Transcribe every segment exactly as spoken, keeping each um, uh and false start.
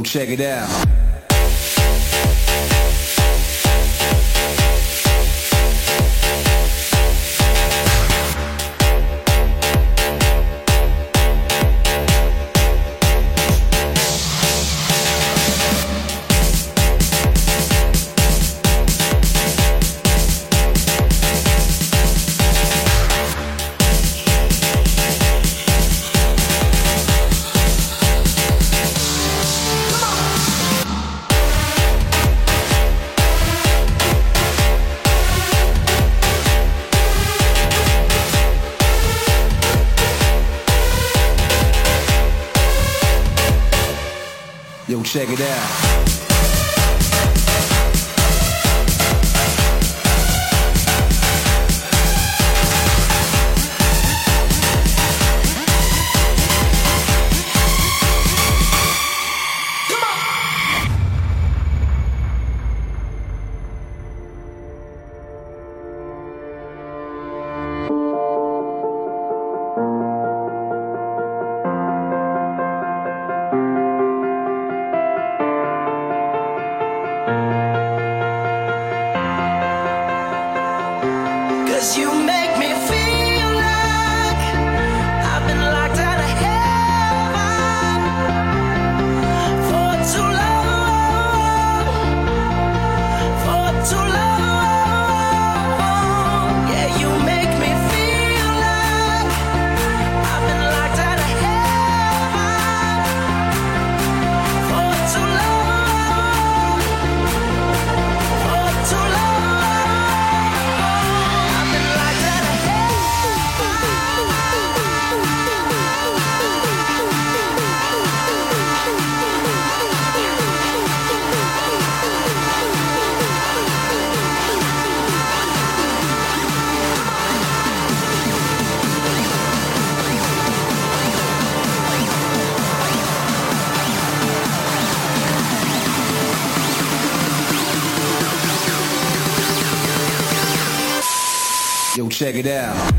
Yo, check it out. Yo, check it out. Yo, check it out.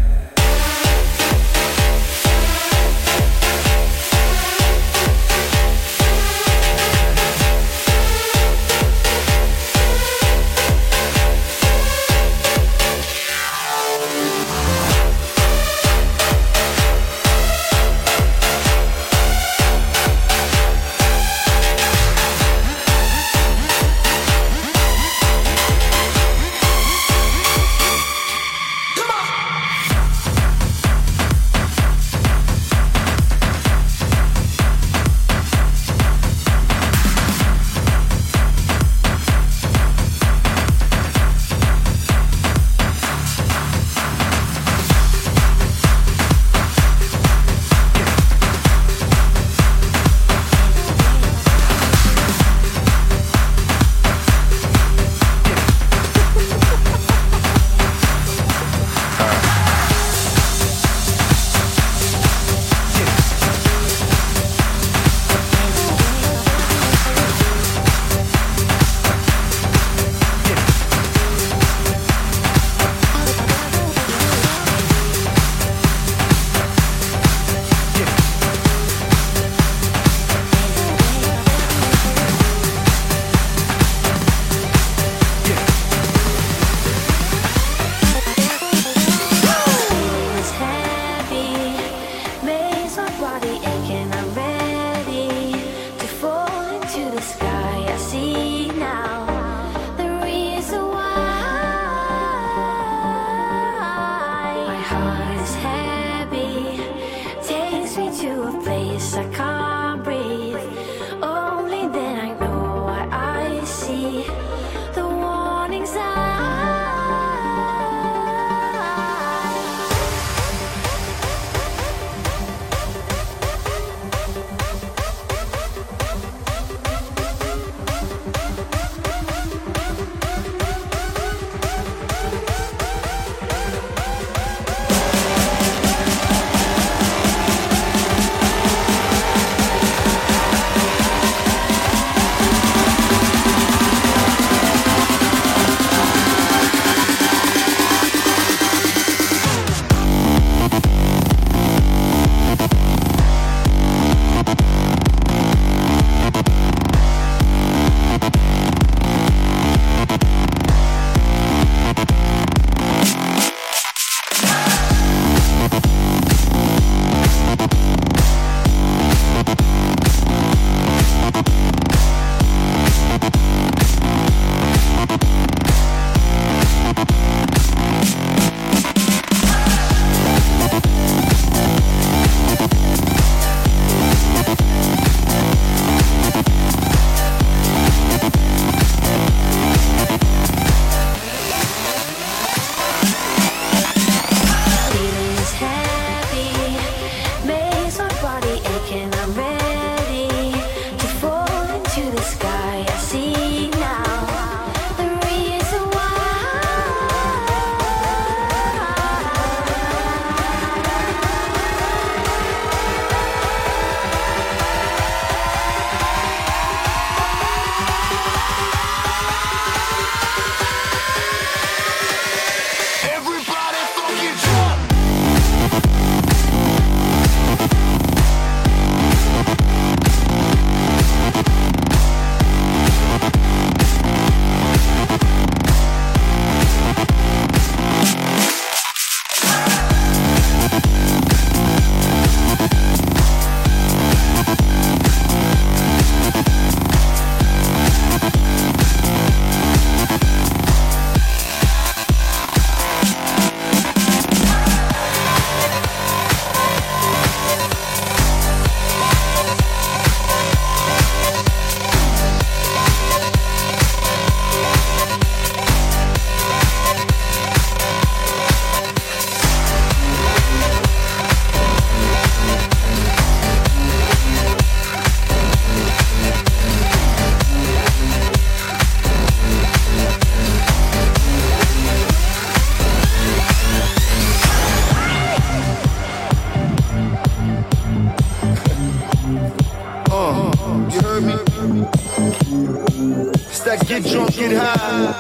It's that get drunk, get high,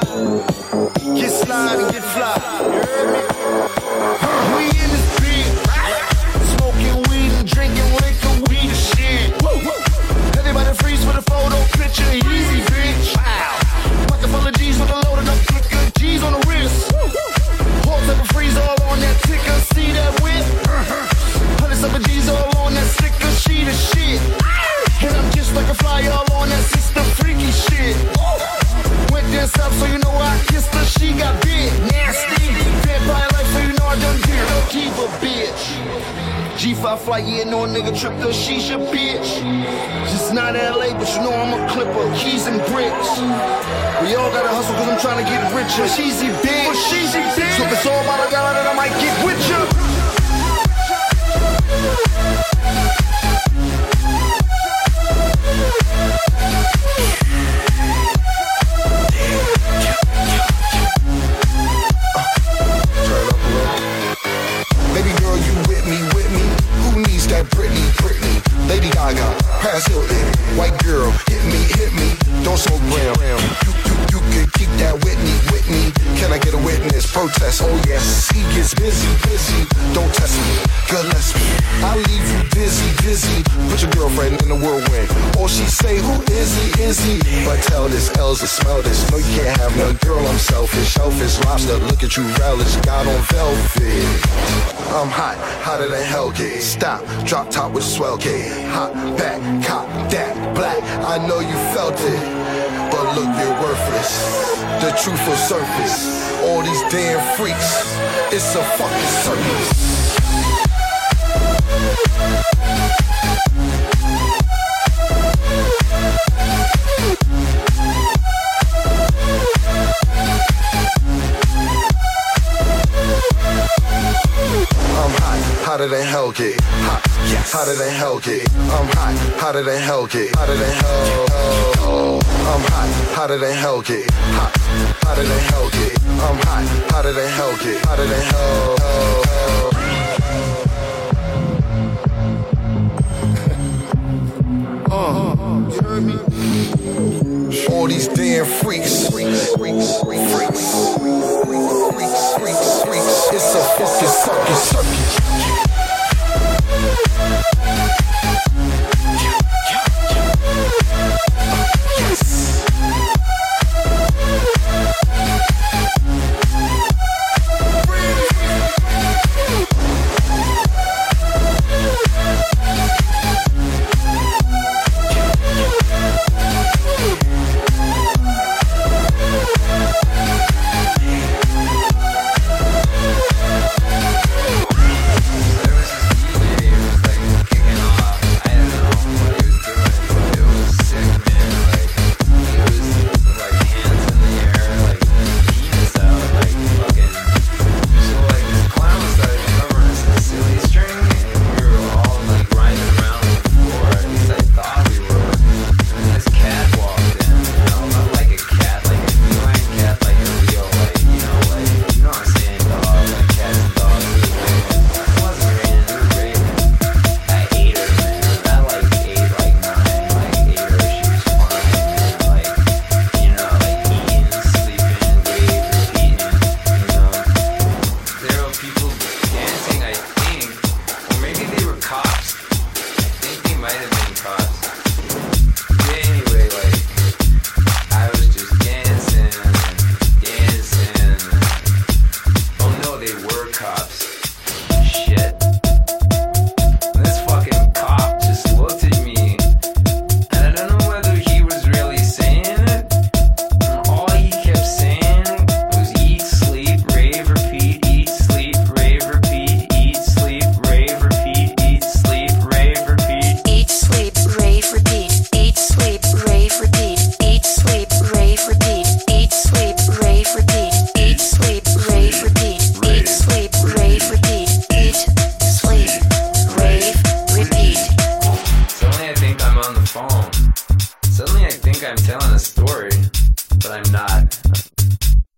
get slide and get fly. We in this bitch, smoking weed and drinking liquor, we the shit. Everybody freeze for the photo picture, easy bitch. Pocket full of G's with a loaded up clicker, G's on the wrist. Horse up and freeze all on that ticker, see that whip. Hundreds of G's all on that sticker, she the shit. And I'm just like a fly all on that sister freaky shit. Went this up so you know I kissed her, she got bit. Nasty. Vampire life so you know I done did her. Keep a bitch. G five flight, yeah, no nigga tripped her, she's your bitch. Just not L A, but you know I'm a clipper, keys and bricks. We all gotta hustle cause I'm trying to get richer. She's your bitch. Well, she's your bitch. So if it's all about a guy that I might get with you. Britney, Britney, Lady Gaga, Paris Hilton, white girl, hit me, hit me, don't smoke gram. You, you, you can keep that Whitney, Whitney. Can I get a witness? Protest, oh yes, he gets busy, busy. Don't test me, Gillespie. I'll leave you busy, busy. Put your girlfriend in the whirlwind. Or she say, who is he, is he? But tell this, L's to smell this. No, you can't have no girl, I'm selfish. Shellfish, lobster, look at you, relish. God on velvet. I'm hot, hotter than hell, gay. Stop, drop top with swell, gay. Hot, back, cop, that, black. I know you felt it, but look, you're worthless. The truth will surface. All these damn freaks, it's a fucking circus. I'm hot, hotter than Hellgate. Hot, yes, hotter than Hellgate. I'm hot, hotter than Hellgate. Hotter than hell. I'm hot, hotter than Hellgate. Hot, hotter than Hellgate. I'm hot, hotter than Hellgate. Hotter than hell. Oh, you heard me? All these damn freaks, freaks, freaks, freaks, freaks, freaks, freaks. It's a fucking circus, circus. Yes.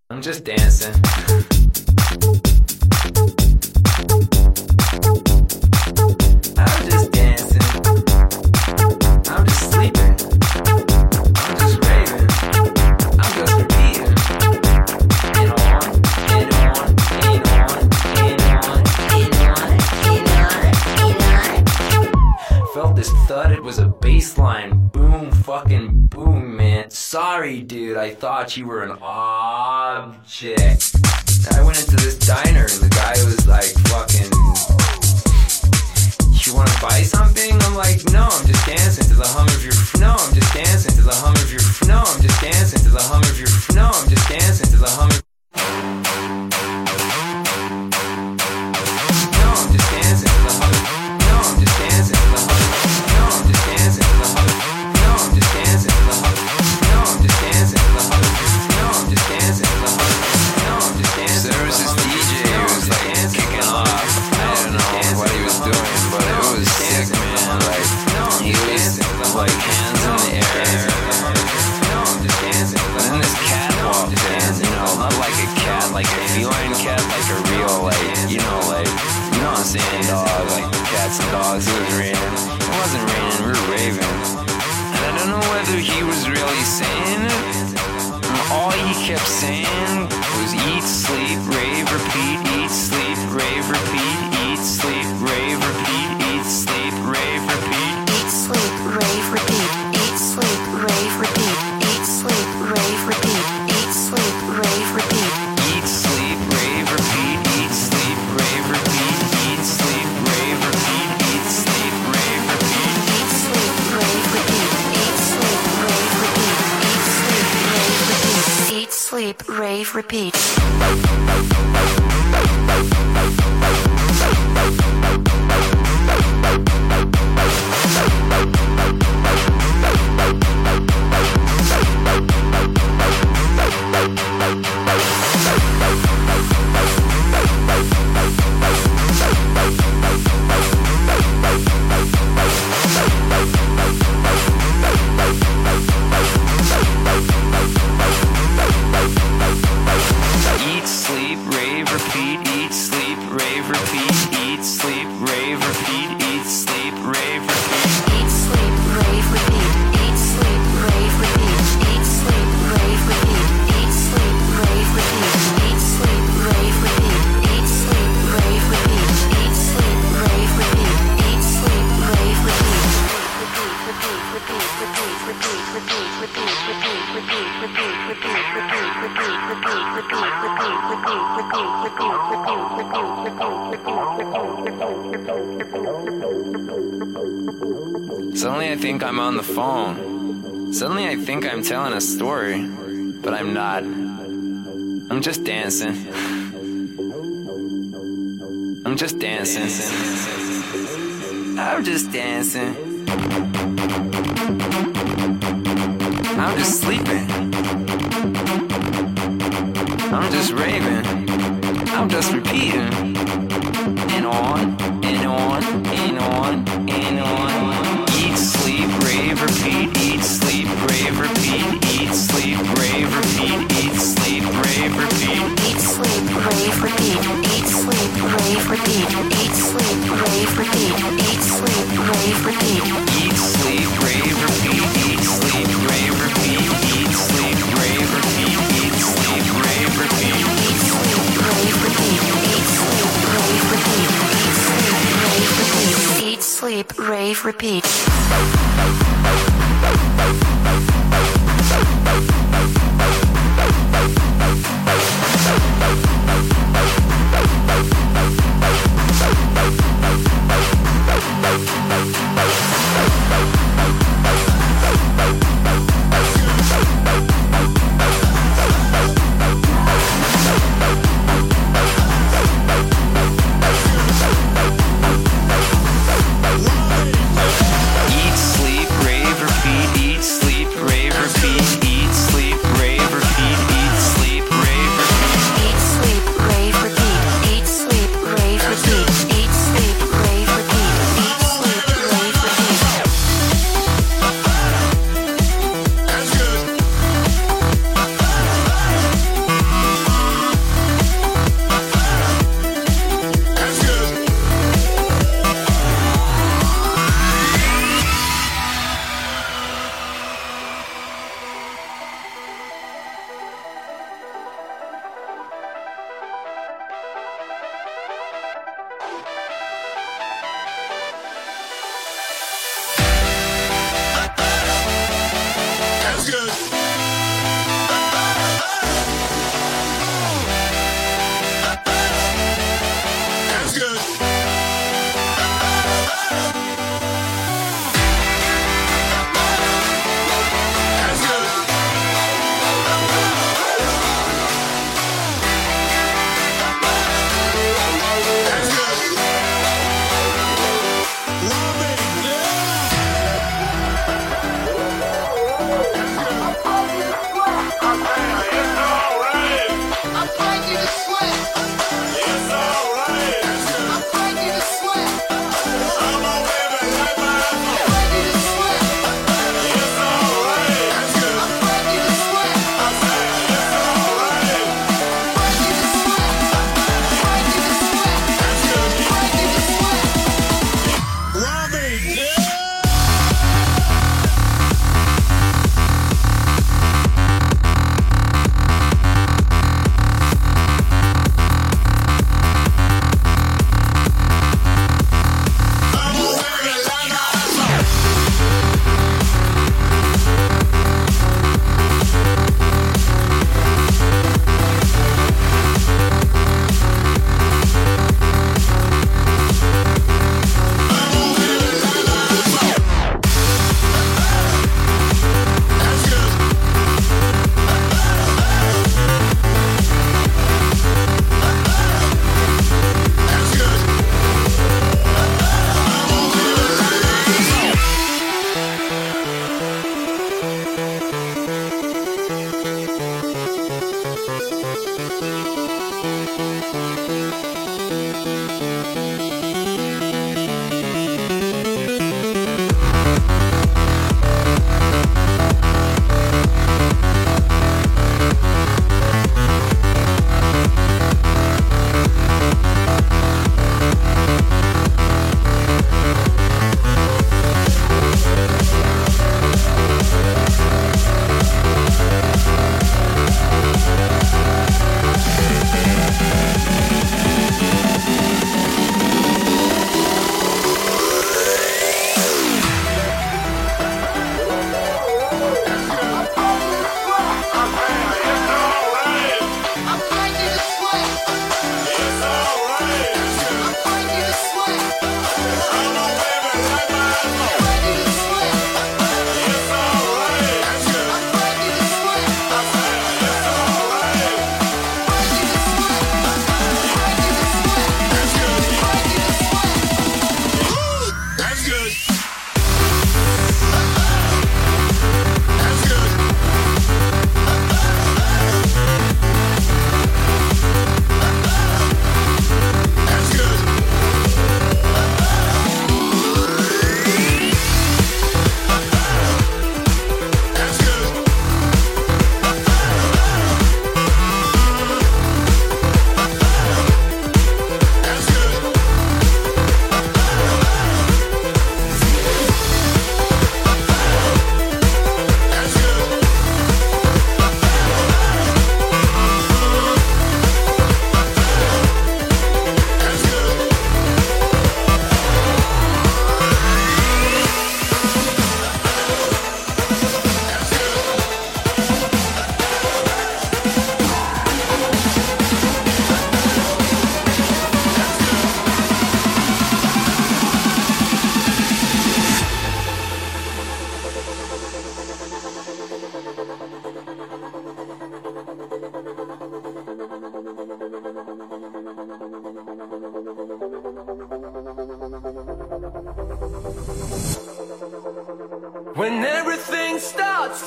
I'm just dancing. I'm just sleeping. sorry dude, I thought you were an object. I went into this diner and the guy was like, fucking, you wanna buy something? I'm like, no, I'm just dancing to the hum of your, f- no, I'm just dancing to the hum of your, f- no, I'm just dancing to the hum of your, f- no, I'm just dancing to the hum of your, dogs, it was raining, it wasn't raining, we were raving, and I don't know whether he was really saying it, and all he kept saying was eat, sleep, rave, repeat, eat, sleep, rave, repeat, eat, sleep, rave, repeat, eat, sleep, rave, repeat, eat, sleep, rave, repeat, eat, sleep, rave, repeat, eat, sleep, rave, repeat, eat, sleep, rave, repeat, eat, sleep, rave, repeat, eat, sleep, rave, repeat, eat, sleep, rave, repeat. Sleep, rave, repeat. Eat, sleep, rave, repeat, eat, sleep, rave, repeat, eat, sleep, rave, repeat, eat, sleep, rave, repeat, eat, sleep, rave, repeat, eat, sleep, rave, repeat, eat, sleep, rave, repeat, eat, sleep, rave, repeat, eat, sleep, rave, repeat, eat, sleep, rave, repeat, eat, sleep, rave, repeat, eat, sleep, rave, repeat, repeat, repeat, repeat, repeat, repeat, repeat, repeat, repeat, repeat, repeat, repeat, repeat, repeat, repeat, repeat. Suddenly I think I'm on the phone. Suddenly I think I'm telling a story, but I'm not. I'm just dancing. I'm just dancing. I'm just dancing. I'm just sleeping. I'm just raving. I'm just repeating. And on, and on, and on, and on. Eat, sleep, rave, repeat. Eat, sleep, rave, repeat. Eat, sleep, rave, repeat. Eat, sleep, rave, repeat. Eat, sleep, rave, repeat. Eat, sleep, rave, repeat. Eat, sleep, rave, repeat. Eat, sleep, rave, repeat. Eat, sleep, rave, repeat. Eat, sleep, rave, repeat. Eat, sleep, rave, repeat. Eat, sleep, rave, repeat. Eat, sleep, rave, repeat. Eat, sleep, rave, repeat. Eat, sleep, rave, repeat. Eat, sleep, rave, repeat. Eat, sleep, rave.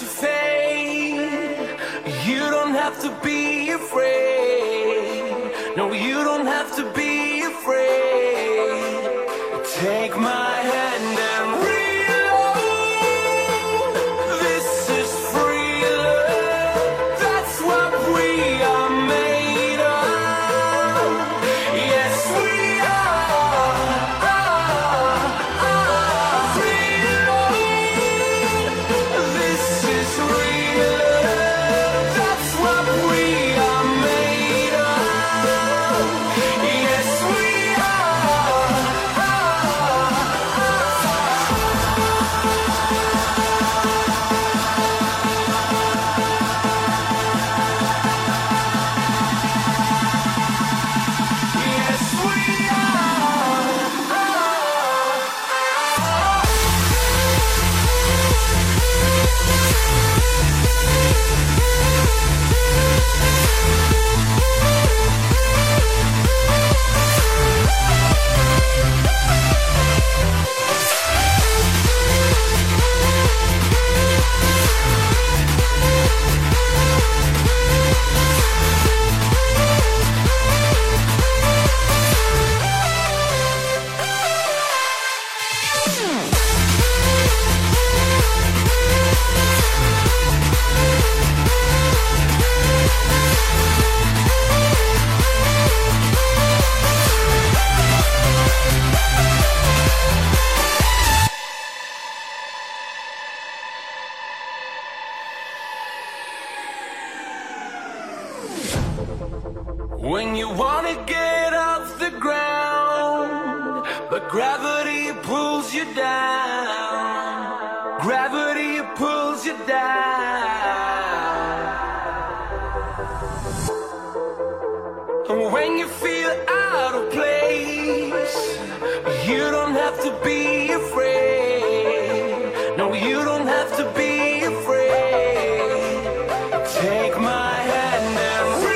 to say. You don't have to be afraid. No, you don't have to be afraid. Take my hand and reach. When you wanna get off the ground, but gravity pulls you down. Gravity pulls you down. And when you feel out of place, you don't have to be afraid. No, you don't have to be afraid. Take my hand and reach.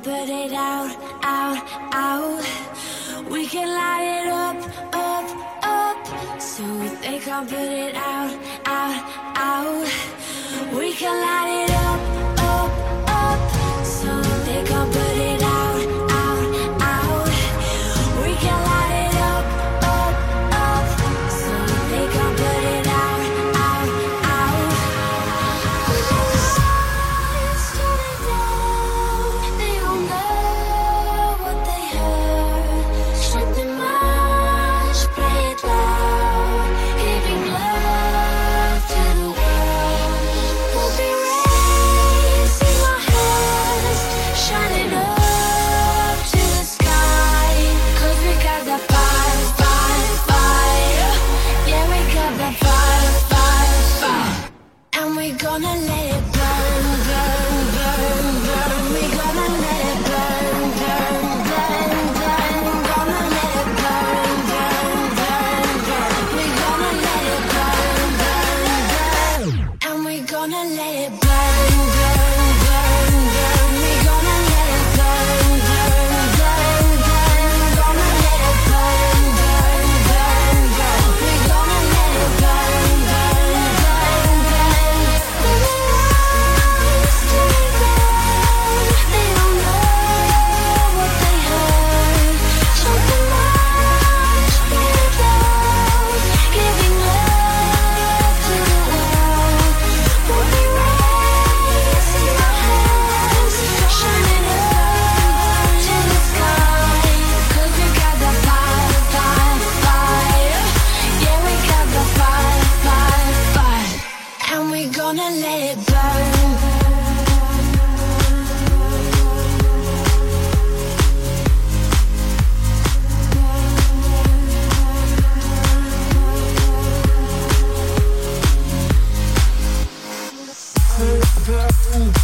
and put it out, out, out. We can light it up, up, up. So they can't put it out, out, out. We can light it up, up, up. So they can't put it out, out, out. We can light it up, up, up. So they can't put it out, out, out. When the lights turn it down, they'll know what they heard. Shut them out, play it loud, giving love to the world. We'll be raising our hands, shining up. We're gonna let it burn, burn, burn, burn. We're gonna let it burn, burn, burn, burn. Gonna let it burn, burn, burn, burn. We're gonna let it burn, burn, burn. And we're gonna let it burn, burn, burn, burn. We're gonna let it burn, burn, burn, burn. Gonna let it burn, burn, burn, burn. We're gonna let it burn, burn, burn, burn. Gonna let it burn. Burn, burn, burn.